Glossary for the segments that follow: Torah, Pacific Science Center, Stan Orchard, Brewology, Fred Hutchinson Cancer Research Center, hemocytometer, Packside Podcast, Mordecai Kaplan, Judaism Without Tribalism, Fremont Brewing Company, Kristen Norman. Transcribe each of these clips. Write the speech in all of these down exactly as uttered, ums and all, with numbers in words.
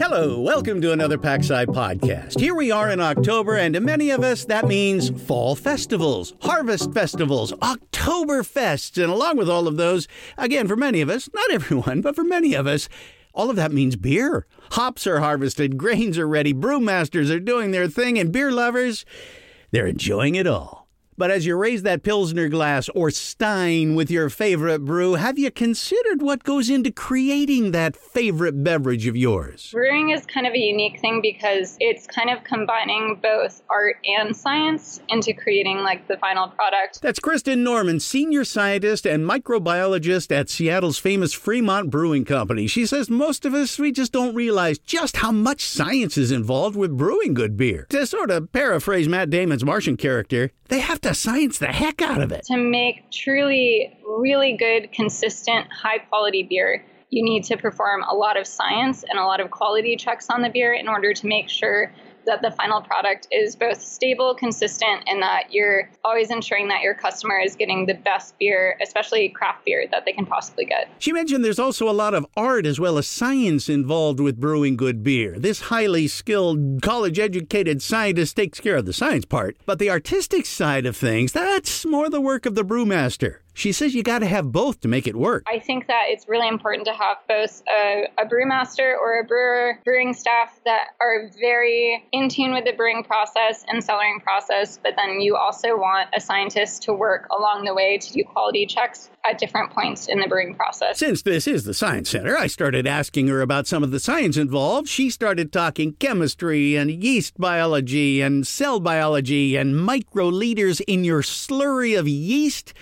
Hello, welcome to another Packside Podcast. Here we are in October, and to many of us, that means fall festivals, harvest festivals, October fests, and along with all of those, again, for many of us, not everyone, but for many of us, all of that means beer. Hops are harvested, grains are ready, brewmasters are doing their thing, and beer lovers, they're enjoying it all. But as you raise that Pilsner glass or stein with your favorite brew, have you considered what goes into creating that favorite beverage of yours? Brewing is kind of a unique thing because it's kind of combining both art and science into creating like the final product. That's Kristen Norman, senior scientist and microbiologist at Seattle's famous Fremont Brewing Company. She says most of us, we just don't realize just how much science is involved with brewing good beer. To sort of paraphrase Matt Damon's Martian character, they have to science the heck out of it. To make truly, really good, consistent, high-quality beer, you need to perform a lot of science and a lot of quality checks on the beer in order to make sure that the final product is both stable, consistent, and that you're always ensuring that your customer is getting the best beer, especially craft beer, that they can possibly get. She mentioned there's also a lot of art as well as science involved with brewing good beer. This highly skilled, college-educated scientist takes care of the science part, but the artistic side of things, that's more the work of the brewmaster. She says you got to have both to make it work. I think that it's really important to have both a, a brewmaster or a brewer, brewing staff that are very in tune with the brewing process and cellaring process, but then you also want a scientist to work along the way to do quality checks at different points in the brewing process. Since this is the Science Center, I started asking her about some of the science involved. She started talking chemistry and yeast biology and cell biology and microliters in your slurry of yeast.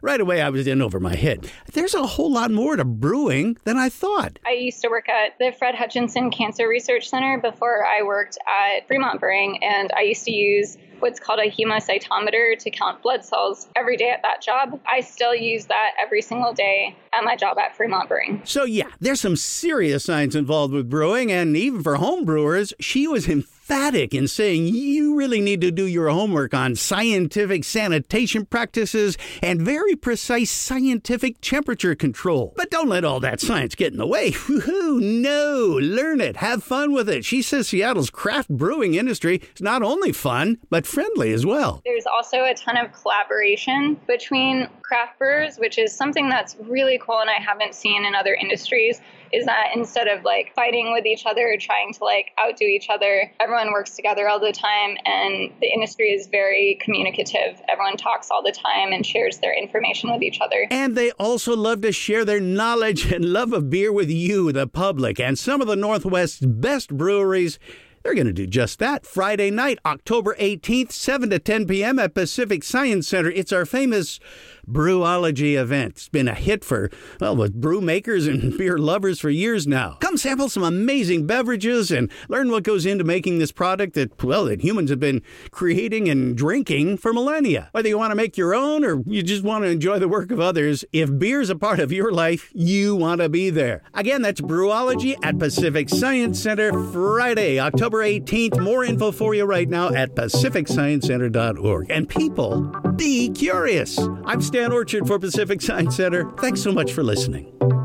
Right away, I was in over my head. There's a whole lot more to brewing than I thought. I used to work at the Fred Hutchinson Cancer Research Center before I worked at Fremont Brewing, and I used to use what's called a hemocytometer to count blood cells every day at that job. I still use that every single day at my job at Fremont Brewing. So yeah, there's some serious science involved with brewing, and even for home brewers, she was emphatic in saying you really need to do your homework on scientific sanitation practices and very precise scientific temperature control. But don't let all that science get in the way. Woohoo! No! Learn it. Have fun with it. She says Seattle's craft brewing industry is not only fun, but friendly as well. There's also a ton of collaboration between craft brewers, which is something that's really cool and I haven't seen in other industries, is that instead of like fighting with each other or trying to like outdo each other, everyone works together all the time and the industry is very communicative. Everyone talks all the time and shares their information with each other. And they also love to share their knowledge and love of beer with you, the public, and some of the Northwest's best breweries. They're going to do just that. Friday night, October eighteenth, seven to ten p.m. at Pacific Science Center. It's our famous Brewology event. It's been a hit for, well, with brew makers and beer lovers for years now. Come sample some amazing beverages and learn what goes into making this product that, well, that humans have been creating and drinking for millennia. Whether you want to make your own or you just want to enjoy the work of others, if beer's a part of your life, you want to be there. Again, that's Brewology at Pacific Science Center Friday, October eighteenth. More info for you right now at pacific science center dot org. And people, be curious. I'm Stan Orchard for Pacific Science Center. Thanks so much for listening.